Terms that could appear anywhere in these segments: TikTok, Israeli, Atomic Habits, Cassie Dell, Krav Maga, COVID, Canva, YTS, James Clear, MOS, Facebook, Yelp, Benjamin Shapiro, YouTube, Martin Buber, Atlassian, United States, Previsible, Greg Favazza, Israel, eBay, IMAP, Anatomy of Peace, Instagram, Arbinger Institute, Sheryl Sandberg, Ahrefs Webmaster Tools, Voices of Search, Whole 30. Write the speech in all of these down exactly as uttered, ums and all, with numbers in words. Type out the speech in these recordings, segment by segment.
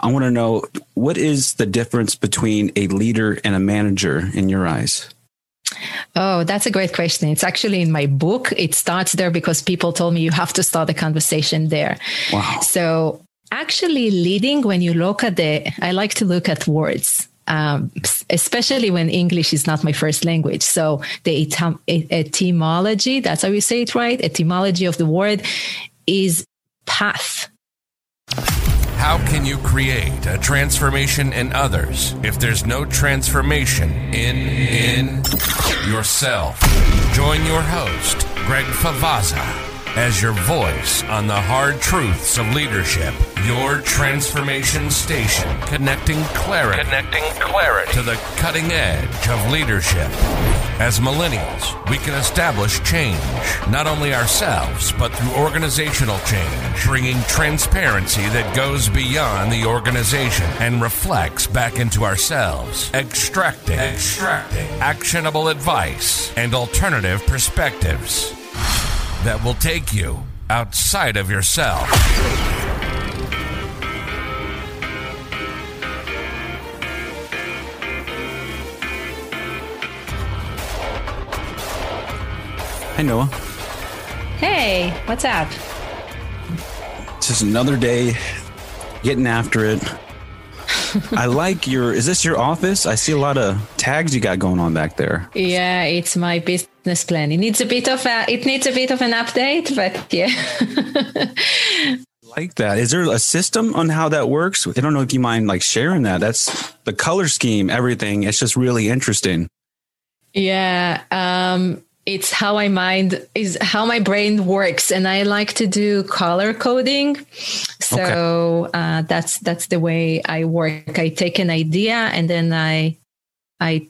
I want to know, what is the difference between a leader and a manager in your eyes? Oh, that's a great question. It's actually in my book. It starts there because people told me you have to start the conversation there. Wow. So actually leading, when you look at the, I like to look at words, um, especially when English is not my first language. So the etom- etymology, that's how you say it, right? Etymology of the word is path. How can you create a transformation in others if there's no transformation in in yourself? Join your host, Greg Favazza, as your voice on the hard truths of leadership. Your transformation station, connecting clarity, connecting clarity to the cutting edge of leadership. As millennials, we can establish change, not only ourselves, but through organizational change, bringing transparency that goes beyond the organization and reflects back into ourselves, extracting, extracting actionable advice and alternative perspectives that will take you outside of yourself. Hi, Noah. Hey, what's up? It's just another day, getting after it. I like your, is this your office? I see a lot of tags you got going on back there. Yeah, it's my business plan. It needs a bit of a, it needs a bit of an update, but yeah. I like that. Is there a system on how that works? I don't know if you mind like sharing that. That's the color scheme, everything. It's just really interesting. Yeah. Um, It's how my mind is, how my brain works. And I like to do color coding. So okay. uh, that's, that's the way I work. I take an idea and then I, I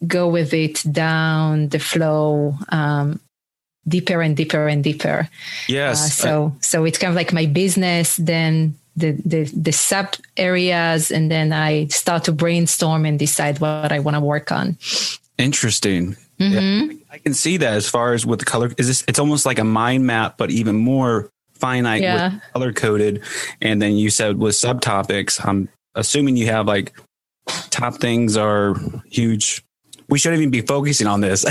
go with it down the flow, um, deeper and deeper and deeper. Yes. Uh, so, I- so it's kind of like my business, then the, the, the sub areas. And then I start to brainstorm and decide what I want to work on. Interesting. Mm-hmm. Yeah. I can see that as far as with the color is this, it's almost like a mind map, but even more finite, yeah. With color coded. And then you said with subtopics, I'm assuming you have like top things are huge. We shouldn't even be focusing on this.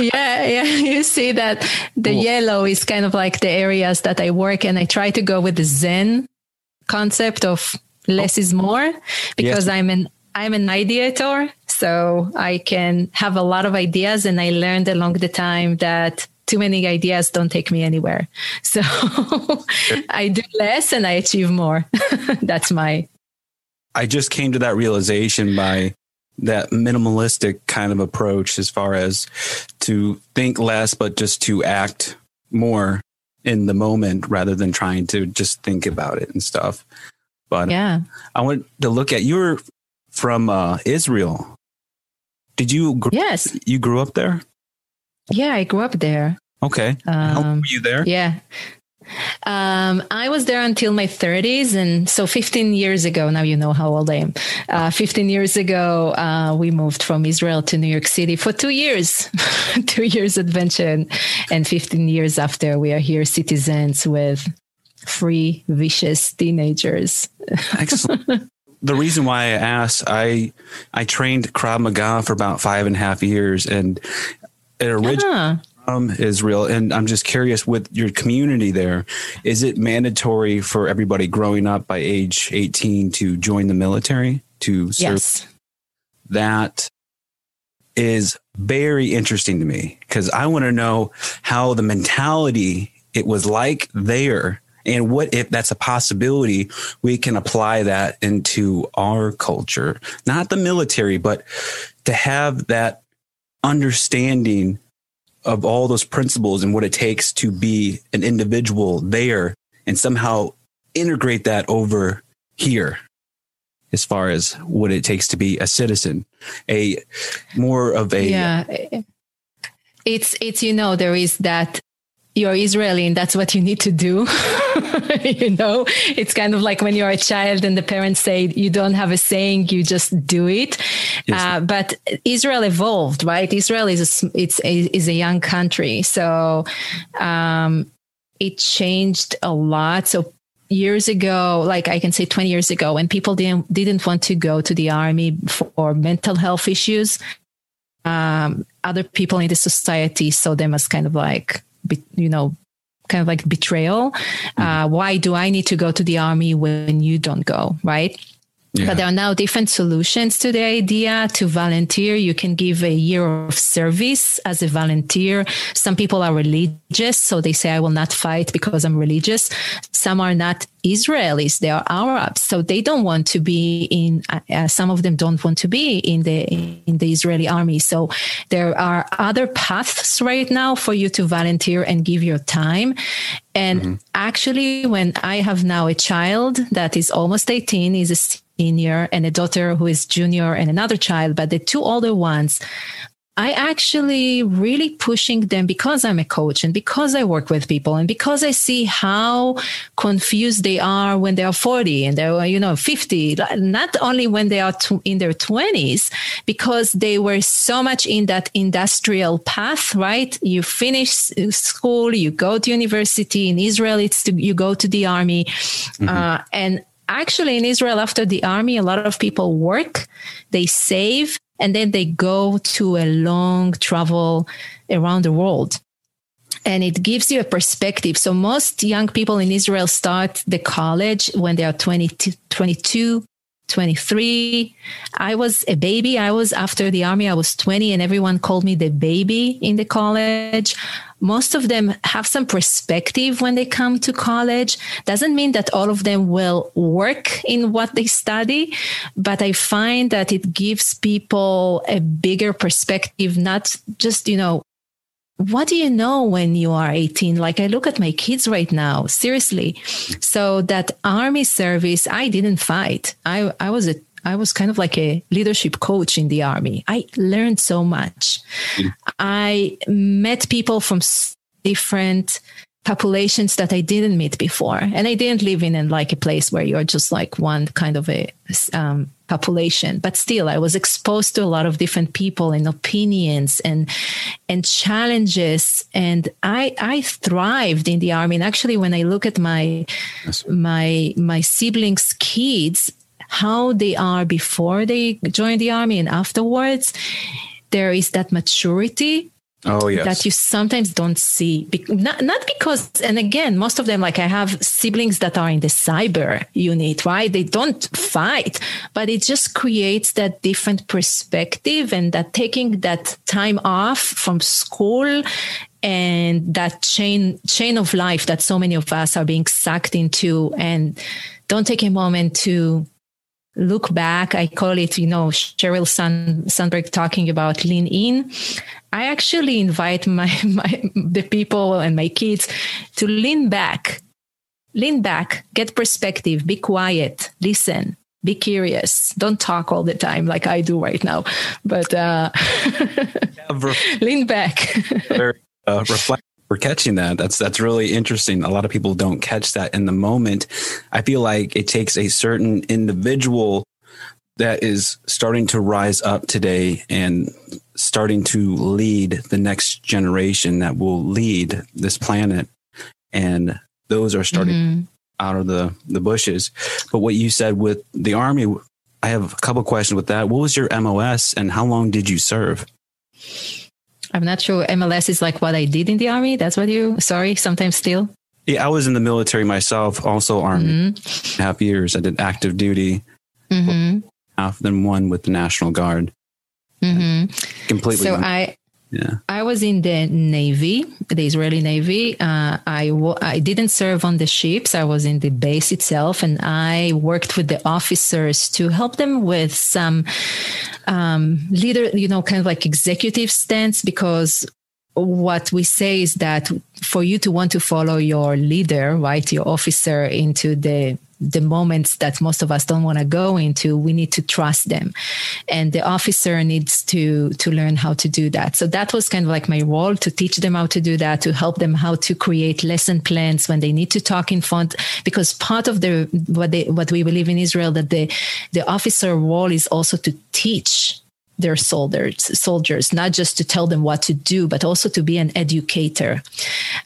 yeah. Yeah. You see that the cool. Yellow is kind of like the areas that I work, and I try to go with the Zen concept of less is more, because yes. I'm an, I'm an ideator, so I can have a lot of ideas, and I learned along the time that too many ideas don't take me anywhere. So I do less and I achieve more. That's my... I just came to that realization by that minimalistic kind of approach, as far as to think less, but just to act more in the moment rather than trying to just think about it and stuff. But yeah. I want to look at your... From uh, Israel. Did you? Gr- yes. You grew up there? Yeah, I grew up there. Okay. Um, How long were you there? Yeah. Um, I was there until my thirties. And so fifteen years ago, now you know how old I am. Uh, fifteen years ago, uh, we moved from Israel to New York City for two years, two years adventure. And fifteen years after, we are here citizens with free, vicious teenagers. Excellent. The reason why I asked, I I trained Krav Maga for about five and a half years, and it originally uh-huh. from Israel. And I'm just curious, with your community there, is it mandatory for everybody growing up by age eighteen to join the military to serve? Yes. That is very interesting to me, because I want to know how the mentality it was like there. And what if that's a possibility, we can apply that into our culture, not the military, but to have that understanding of all those principles and what it takes to be an individual there, and somehow integrate that over here as far as what it takes to be a citizen, a more of a. Yeah, it's it's, you know, there is that. You're Israeli and that's what you need to do. You know, it's kind of like when you're a child and the parents say, you don't have a saying, you just do it. Yes. Uh, but Israel evolved, right? Israel is a, it's a, is a young country. So um, it changed a lot. So years ago, like I can say twenty years ago, when people didn't didn't want to go to the army for mental health issues, um, other people in the society saw them as kind of like, you know, kind of like betrayal. Mm-hmm. Uh, why do I need to go to the army when you don't go, right? Yeah. But there are now different solutions to the idea to volunteer. You can give a year of service as a volunteer. Some people are religious, so they say, I will not fight because I'm religious. Some are not Israelis. They are Arabs. So they don't want to be in, uh, some of them don't want to be in the, in the Israeli army. So there are other paths right now for you to volunteer and give your time. And mm-hmm. actually, when I have now a child that is almost eighteen, is a senior, and a daughter who is junior, and another child, but the two older ones, I actually really pushing them because I'm a coach and because I work with people and because I see how confused they are when they are forty and they're, you know, fifty, not only when they are t- in their twenties, because they were so much in that industrial path, right? You finish school, you go to university. In Israel, it's to, you go to the army. Mm-hmm. Uh, and actually, in Israel, after the army, a lot of people work, they save, and then they go to a long travel around the world. And it gives you a perspective. So most young people in Israel start the college when they are twenty, twenty-two, twenty-three. I was a baby. I was after the army. I was twenty, and everyone called me the baby in the college. Most of them have some perspective when they come to college. Doesn't mean that all of them will work in what they study, but I find that it gives people a bigger perspective, not just, you know, what do you know when you are eighteen? Like I look at my kids right now, seriously. So that army service, I didn't fight. I, I was a I was kind of like a leadership coach in the army. I learned so much. Mm. I met people from different populations that I didn't meet before. And I didn't live in, in like a place where you're just like one kind of a um, population. But still, I was exposed to a lot of different people and opinions and and challenges. And I I thrived in the army. And actually, when I look at my yes. my my siblings' kids, how they are before they join the army and afterwards, there is that maturity oh, yes. that you sometimes don't see. Be- not, not because, and again, most of them, like I have siblings that are in the cyber unit, right? They don't fight, but it just creates that different perspective and that taking that time off from school and that chain chain of life that so many of us are being sucked into and don't take a moment to look back. I call it, you know, Sheryl Sand- Sandberg talking about lean in. I actually invite my, my, the people and my kids to lean back, lean back, get perspective, be quiet, listen, be curious. Don't talk all the time like I do right now, but, uh, lean back. Very, uh, reflect. We're catching that. That's, that's really interesting. A lot of people don't catch that in the moment. I feel like it takes a certain individual that is starting to rise up today and starting to lead the next generation that will lead this planet. And those are starting mm-hmm. out of the, the bushes. But what you said with the Army, I have a couple of questions with that. What was your M O S and how long did you serve? I'm not sure M L S is like what I did in the army. That's what you, sorry, sometimes still. Yeah, I was in the military myself, also army, mm-hmm. half years. I did active duty, mm-hmm. half then one with the National Guard. Mm-hmm. Completely. So I, yeah. I was in the Navy, the Israeli Navy. Uh, I, w- I didn't serve on the ships. I was in the base itself, and I worked with the officers to help them with some um, leader, you know, kind of like executive stance, because what we say is that for you to want to follow your leader, right, your officer into the the moments that most of us don't want to go into, we need to trust them. And the officer needs to, to learn how to do that. So that was kind of like my role, to teach them how to do that, to help them how to create lesson plans when they need to talk in front, because part of the, what they, what we believe in Israel, that the, the officer role is also to teach their soldiers, soldiers, not just to tell them what to do, but also to be an educator.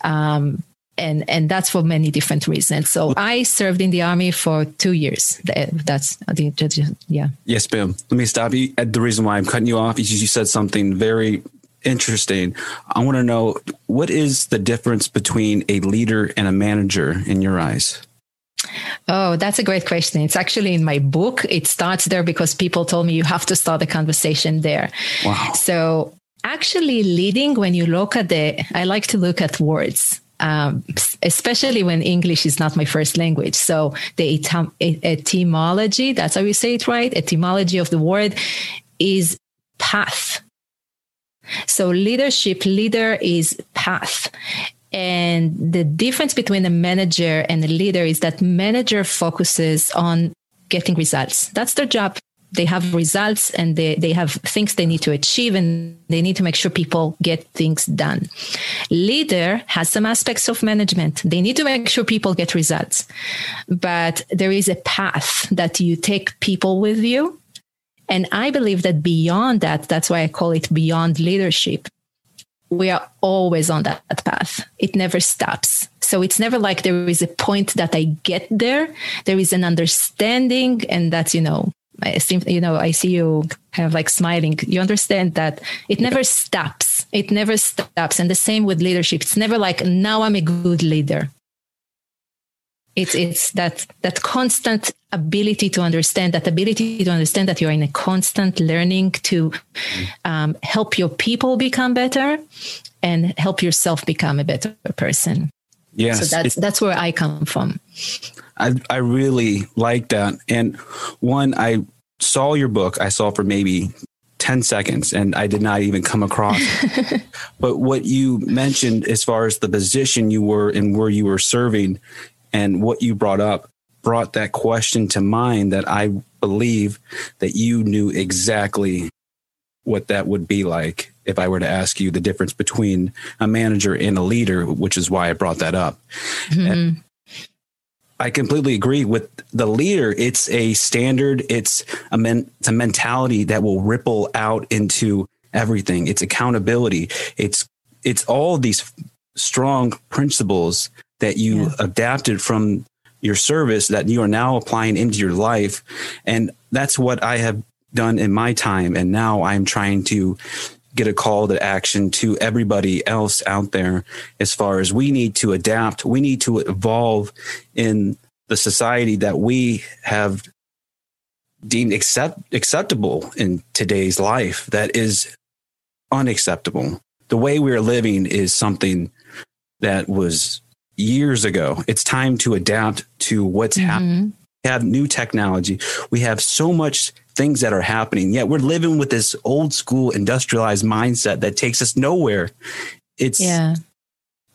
Um, And and that's for many different reasons. So I served in the army for two years. That's, I think, yeah. Yes, ma'am. Let me stop you. The reason why I'm cutting you off is you said something very interesting. I want to know, what is the difference between a leader and a manager in your eyes? Oh, that's a great question. It's actually in my book. It starts there because people told me you have to start the conversation there. Wow. So actually leading, when you look at the, I like to look at words. Um, especially when English is not my first language. So the etom- etymology, that's how you say it, right? Etymology of the word is path. So leadership, leader is path. And the difference between a manager and a leader is that manager focuses on getting results. That's their job. They have results and they, they have things they need to achieve, and they need to make sure people get things done. Leader has some aspects of management. They need to make sure people get results. But there is a path that you take people with you. And I believe that beyond that, that's why I call it beyond leadership. We are always on that path. It never stops. So it's never like there is a point that I get there. There is an understanding, and that's, you know, I seem, you know, I see you kind of like smiling. You understand that it never stops. It never stops. And the same with leadership. It's never like, now I'm a good leader. It's it's that that constant ability to understand, that ability to understand that you're in a constant learning to um, help your people become better and help yourself become a better person. Yes. So that's, that's where I come from. I I really like that. And one, I saw your book. I saw for maybe ten seconds and I did not even come across it. But what you mentioned as far as the position you were and where you were serving and what you brought up brought that question to mind, that I believe that you knew exactly what that would be like if I were to ask you the difference between a manager and a leader, which is why I brought that up. Mm-hmm. And I completely agree with the leader. It's a standard. It's a, men, it's a mentality that will ripple out into everything. It's accountability. It's it's all these strong principles that you yeah. adapted from your service that you are now applying into your life. And that's what I have done in my time. And now I'm trying to get a call to action to everybody else out there, as far as we need to adapt, we need to evolve in the society that we have deemed accept, acceptable in today's life. That is unacceptable. The way we're living is something that was years ago. It's time to adapt to what's mm-hmm. happening. We have new technology. We have so much things that are happening, yet we're living with this old school industrialized mindset that takes us nowhere. It's, yeah.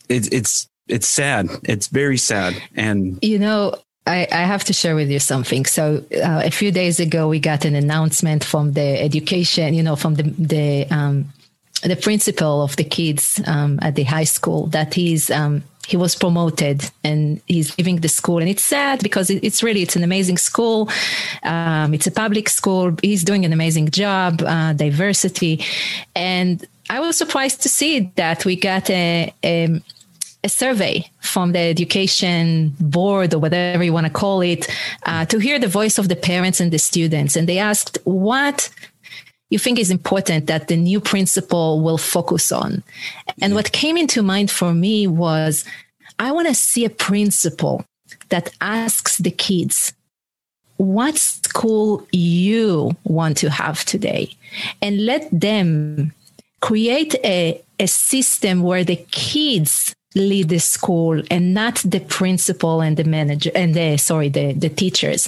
it's, it's, it's sad. It's very sad. And, you know, I, I have to share with you something. So uh, a few days ago, we got an announcement from the education, you know, from the, the, um, the principal of the kids um, at the high school, that he's, um, he was promoted and he's leaving the school. And it's sad because it's really, it's an amazing school. Um, it's a public school. He's doing an amazing job, uh, diversity. And I was surprised to see that we got a, a, a survey from the education board or whatever you want to call it, uh, to hear the voice of the parents and the students. And they asked, what you think is important that the new principal will focus on? And yeah. what came into mind for me was, I want to see a principal that asks the kids, what school you want to have today? And let them create a, a system where the kids lead the school and not the principal and the manager and the, sorry, the, the teachers.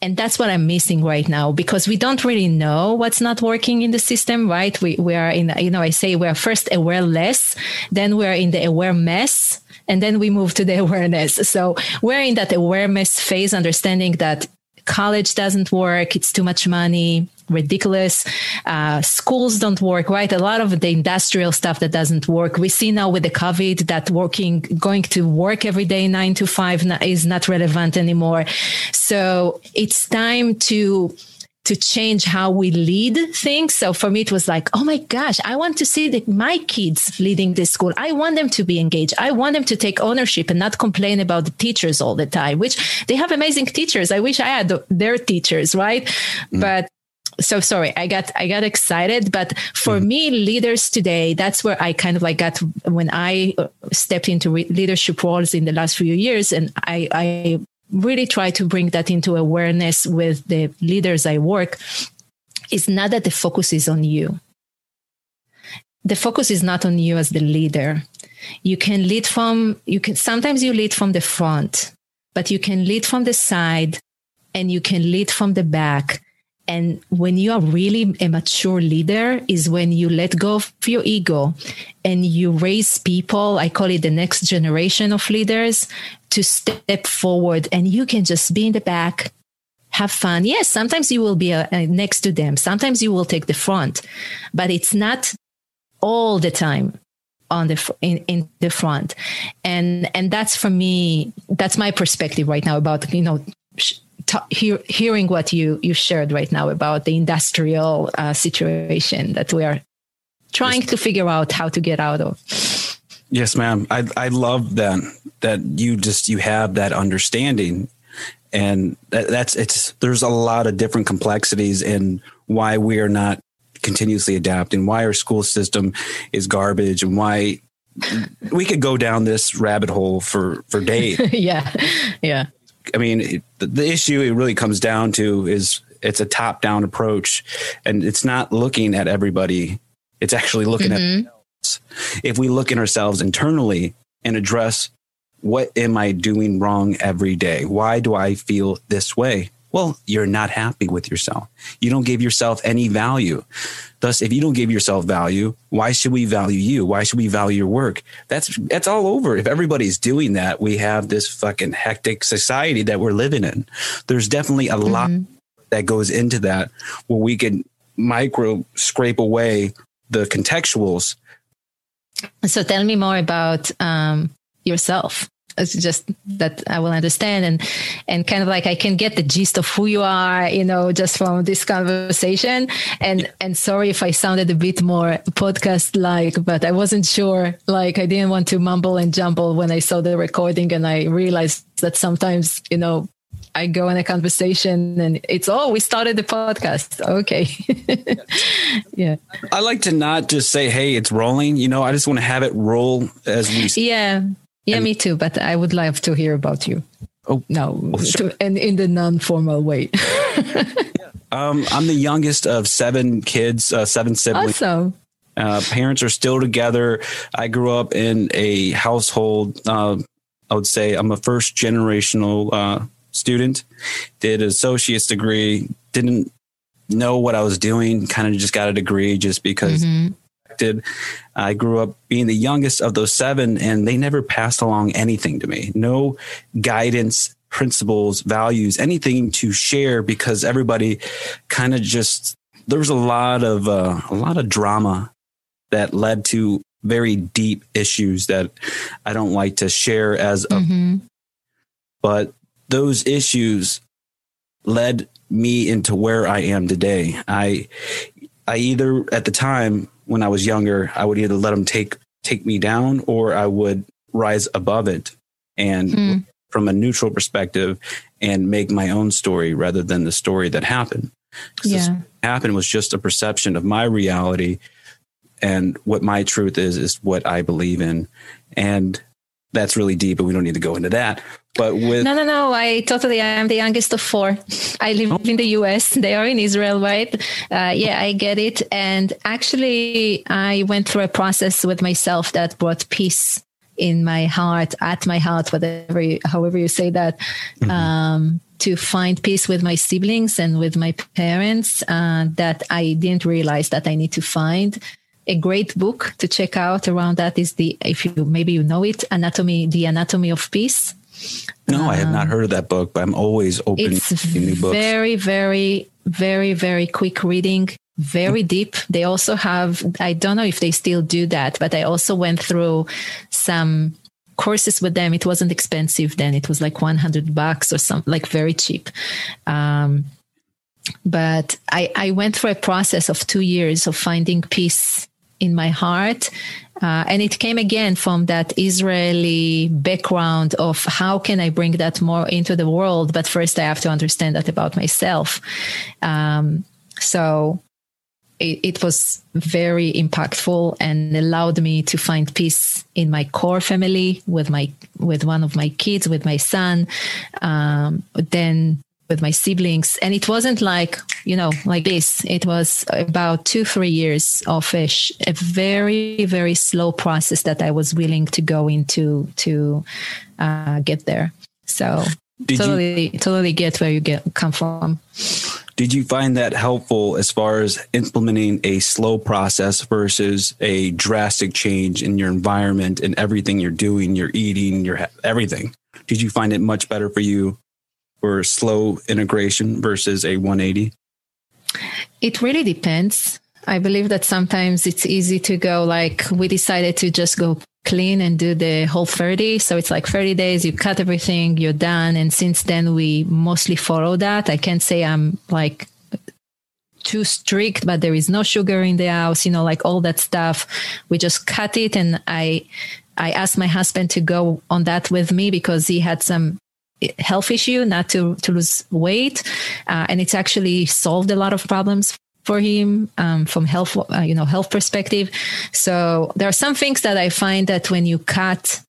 And that's what I'm missing right now, because we don't really know what's not working in the system, right? We, we are in, you know, I say we're first aware less, then we're in the aware mess, and then we move to the awareness. So we're in that awareness phase, understanding that college doesn't work. It's too much money. Ridiculous. Uh, schools don't work, right? A lot of the industrial stuff that doesn't work. We see now with the COVID that working, going to work every day, nine to five is not relevant anymore. So it's time to to change how we lead things. So for me, it was like, oh my gosh, I want to see the, my kids leading this school. I want them to be engaged. I want them to take ownership and not complain about the teachers all the time, which they have amazing teachers. I wish I had their teachers, right? Mm. But so sorry, I got, I got excited, but for mm. me, leaders today, that's where I kind of like got, when I stepped into re- leadership roles in the last few years, and I, I really try to bring that into awareness with the leaders I work, is not that the focus is on you. The focus is not on you as the leader. You can lead from, you can, sometimes you lead from the front, but you can lead from the side and you can lead from the back. And when you are really a mature leader is when you let go of your ego and you raise people, I call it the next generation of leaders, to step forward. And you can just be in the back, have fun. Yes, sometimes you will be uh, next to them. Sometimes you will take the front, but it's not all the time on the in, in the front. And and that's for me, that's my perspective right now about, you know, sh- T- hear, hearing what you, you shared right now about the industrial uh, situation that we are trying yes. to figure out how to get out of. Yes, ma'am. I I love that, that you just, you have that understanding, and that, that's, it's, there's a lot of different complexities in why we are not continuously adapting, why our school system is garbage, and why we could go down this rabbit hole for, for days. yeah. Yeah. I mean, the issue it really comes down to is it's a top-down approach, and it's not looking at everybody. It's actually looking mm-hmm. at ourselves. If we look at ourselves internally and address, what am I doing wrong every day? Why do I feel this way? Well, you're not happy with yourself. You don't give yourself any value. Thus, if you don't give yourself value, why should we value you? Why should we value your work? That's that's all over. If everybody's doing that, we have this fucking hectic society that we're living in. There's definitely a mm-hmm. lot that goes into that, where we can micro scrape away the contextuals. So tell me more about um, yourself. It's just that I will understand and, and kind of like, I can get the gist of who you are, you know, just from this conversation. And, and sorry if I sounded a bit more podcast like, but I wasn't sure, like, I didn't want to mumble and jumble when I saw the recording, and I realized that sometimes, you know, I go in a conversation and it's, oh, we started the podcast. Okay. yeah. I like to not just say, hey, it's rolling. You know, I just want to have it roll as we speak. Yeah. Yeah, and, me too. But I would love to hear about you. Oh no, well, sure. to, and in the non-formal way. um, I'm the youngest of seven kids, uh, seven siblings. Awesome. Uh, parents are still together. I grew up in a household. Uh, I would say I'm a first generational uh, student. Did an associate's degree. Didn't know what I was doing. Kind of just got a degree just because. Mm-hmm. I grew up being the youngest of those seven, and they never passed along anything to me. No guidance, principles, values, anything to share, because everybody kind of just, there was a lot of, uh, a lot of drama that led to very deep issues that I don't like to share as, mm-hmm. a, but those issues led me into where I am today. I, I either at the time, when I was younger, I would either let them take take me down, or I would rise above it and mm. from a neutral perspective and make my own story rather than the story that happened. Because yeah. what happened was just a perception of my reality, and what my truth is, is what I believe in. And that's really deep, but we don't need to go into that. But with no, no, no, I totally am the youngest of four. I live oh. in the U S. They are in Israel, right? Uh, yeah, I get it. And actually, I went through a process with myself that brought peace in my heart, at my heart, whatever, you, however you say that, mm-hmm. um, to find peace with my siblings and with my parents uh, that I didn't realize that I need to find. A great book to check out around that is the, if you maybe you know it, Anatomy, the Anatomy of Peace. No, um, I have not heard of that book, but I'm always open to new books. Very, very, very, very quick reading, very deep. They also have, I don't know if they still do that, but I also went through some courses with them. It wasn't expensive then. It was like one hundred bucks or something, like very cheap. Um, But I, I went through a process of two years of finding peace in my heart. Uh, and it came again from that Israeli background of how can I bring that more into the world? But first I have to understand that about myself. Um, so it, it was very impactful and allowed me to find peace in my core family with my, with one of my kids, with my son, um, then with my siblings. And it wasn't like, you know, like this. It was about two, three years of a, sh- a very, very slow process that I was willing to go into to uh, get there. So did totally, you, totally get where you get come from. Did you find that helpful as far as implementing a slow process versus a drastic change in your environment and everything you're doing, your eating, your everything? Did you find it much better for you? Or slow integration versus a one eighty? It really depends. I believe that sometimes it's easy to go like, we decided to just go clean and do the whole thirty. So it's like thirty days, you cut everything, you're done. And since then we mostly follow that. I can't say I'm like too strict, but there is no sugar in the house, you know, like all that stuff. We just cut it. And I, I asked my husband to go on that with me because he had some health issue, not to, to lose weight. Uh, and it's actually solved a lot of problems for him, um, from health, uh, you know, health perspective. So there are some things that I find that when you cut,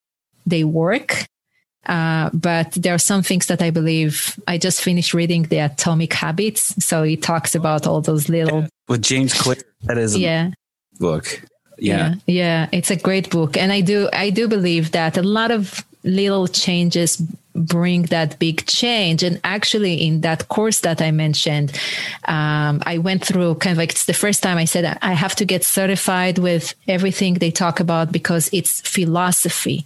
they work. Uh, but there are some things that I believe I just finished reading the Atomic Habits. So he talks about all those little with James Clear. That is a yeah. book. Yeah. yeah. Yeah. It's a great book. And I do, I do believe that a lot of little changes bring that big change. And actually in that course that I mentioned, um, I went through kind of like, it's the first time I said, I have to get certified with everything they talk about because it's philosophy.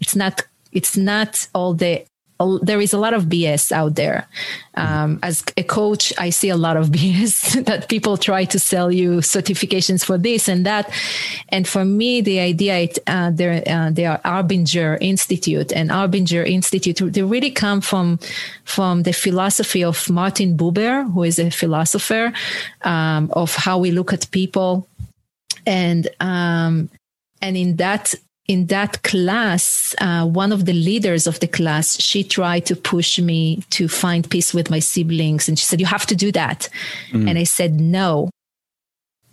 It's not, it's not all the, all, there is a lot of B S out there. Um, as a coach, I see a lot of B S that people try to sell you certifications for this and that. And for me, the idea, uh, there, uh, they are Arbinger Institute and Arbinger Institute, they really come from, from the philosophy of Martin Buber, who is a philosopher, um, of how we look at people. And, um, and in that, in that class, uh, one of the leaders of the class, she tried to push me to find peace with my siblings. And she said, you have to do that. Mm. And I said, no,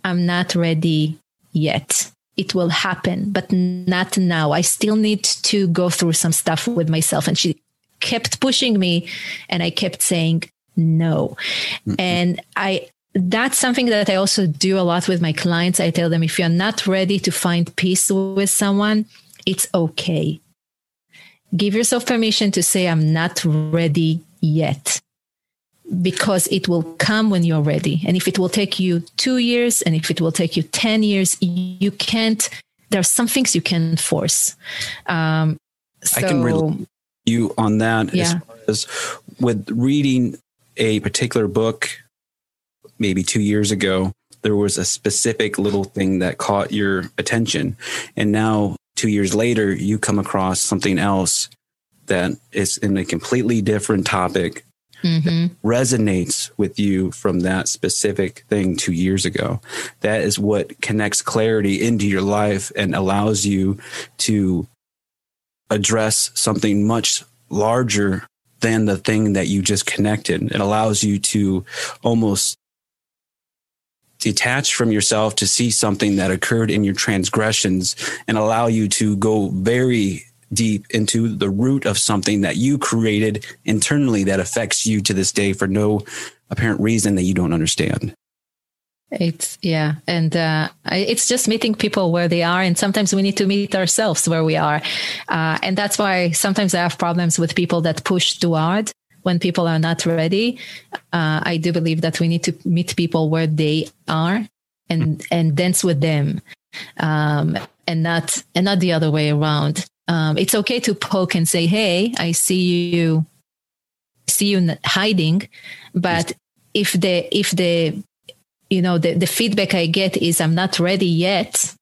I'm not ready yet. It will happen, but not now. I still need to go through some stuff with myself. And she kept pushing me and I kept saying no. Mm-hmm. And I, that's something that I also do a lot with my clients. I tell them, if you're not ready to find peace with someone, it's okay. Give yourself permission to say, I'm not ready yet, because it will come when you're ready. And if it will take you two years and if it will take you ten years, you can't, there are some things you can force. Um, so, I can relate with you on that yeah. as far as with reading a particular book. Maybe two years ago, there was a specific little thing that caught your attention. And now two years later, you come across something else that is in a completely different topic mm-hmm. that resonates with you from that specific thing two years ago. That is what connects clarity into your life and allows you to address something much larger than the thing that you just connected. It allows you to almost detach from yourself to see something that occurred in your transgressions and allow you to go very deep into the root of something that you created internally that affects you to this day for no apparent reason that you don't understand. It's yeah. And uh, it's just meeting people where they are. And sometimes we need to meet ourselves where we are. Uh, and that's why sometimes I have problems with people that push too hard. When people are not ready, uh, I do believe that we need to meet people where they are and, and dance with them, um, and not, and not the other way around. Um, it's okay to poke and say, hey, I see you, see you hiding. But if the, if the, you know, the, the feedback I get is I'm not ready yet.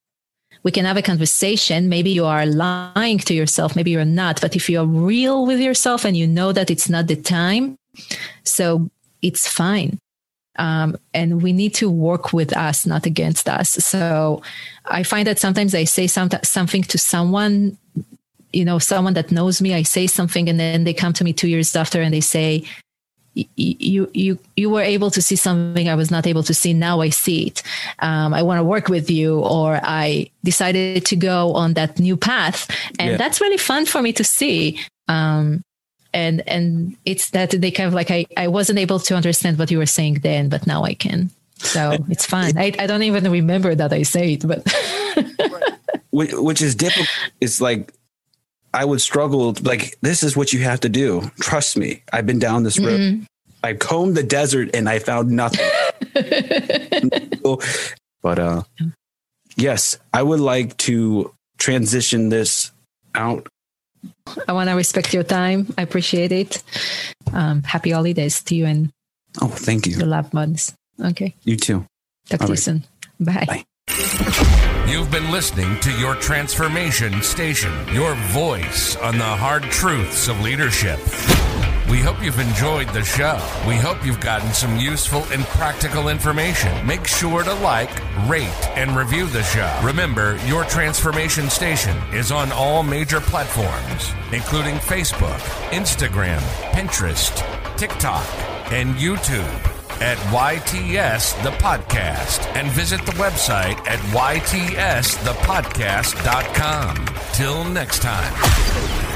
We can have a conversation. Maybe you are lying to yourself. Maybe you're not. But if you're real with yourself and you know that it's not the time, so it's fine. Um, and we need to work with us, not against us. So I find that sometimes I say some, something to someone, you know, someone that knows me, I say something, and then they come to me two years after and they say, you, you, you were able to see something I was not able to see. Now I see it. Um, I want to work with you, or I decided to go on that new path. And yeah. that's really fun for me to see. Um, And and it's that they kind of like, I, I wasn't able to understand what you were saying then, but now I can. So it's fun. I, I don't even remember that I say it, but. Which is difficult. It's like, I would struggle. Like, this is what you have to do. Trust me. I've been down this road. Mm-hmm. I combed the desert and I found nothing. But uh, yes, I would like to transition this out. I want to respect your time. I appreciate it. Um, happy holidays to you and oh, thank you. Your loved ones. Okay. You too. Talk All to right. you soon. Bye. Bye. You've been listening to Your Transformation Station, your voice on the hard truths of leadership. We hope you've enjoyed the show. We hope you've gotten some useful and practical information. Make sure to like, rate, and review the show. Remember, Your Transformation Station is on all major platforms, including Facebook, Instagram, Pinterest, TikTok, and YouTube at Y T S The Podcast. And visit the website at Y T S the podcast dot com. Till next time.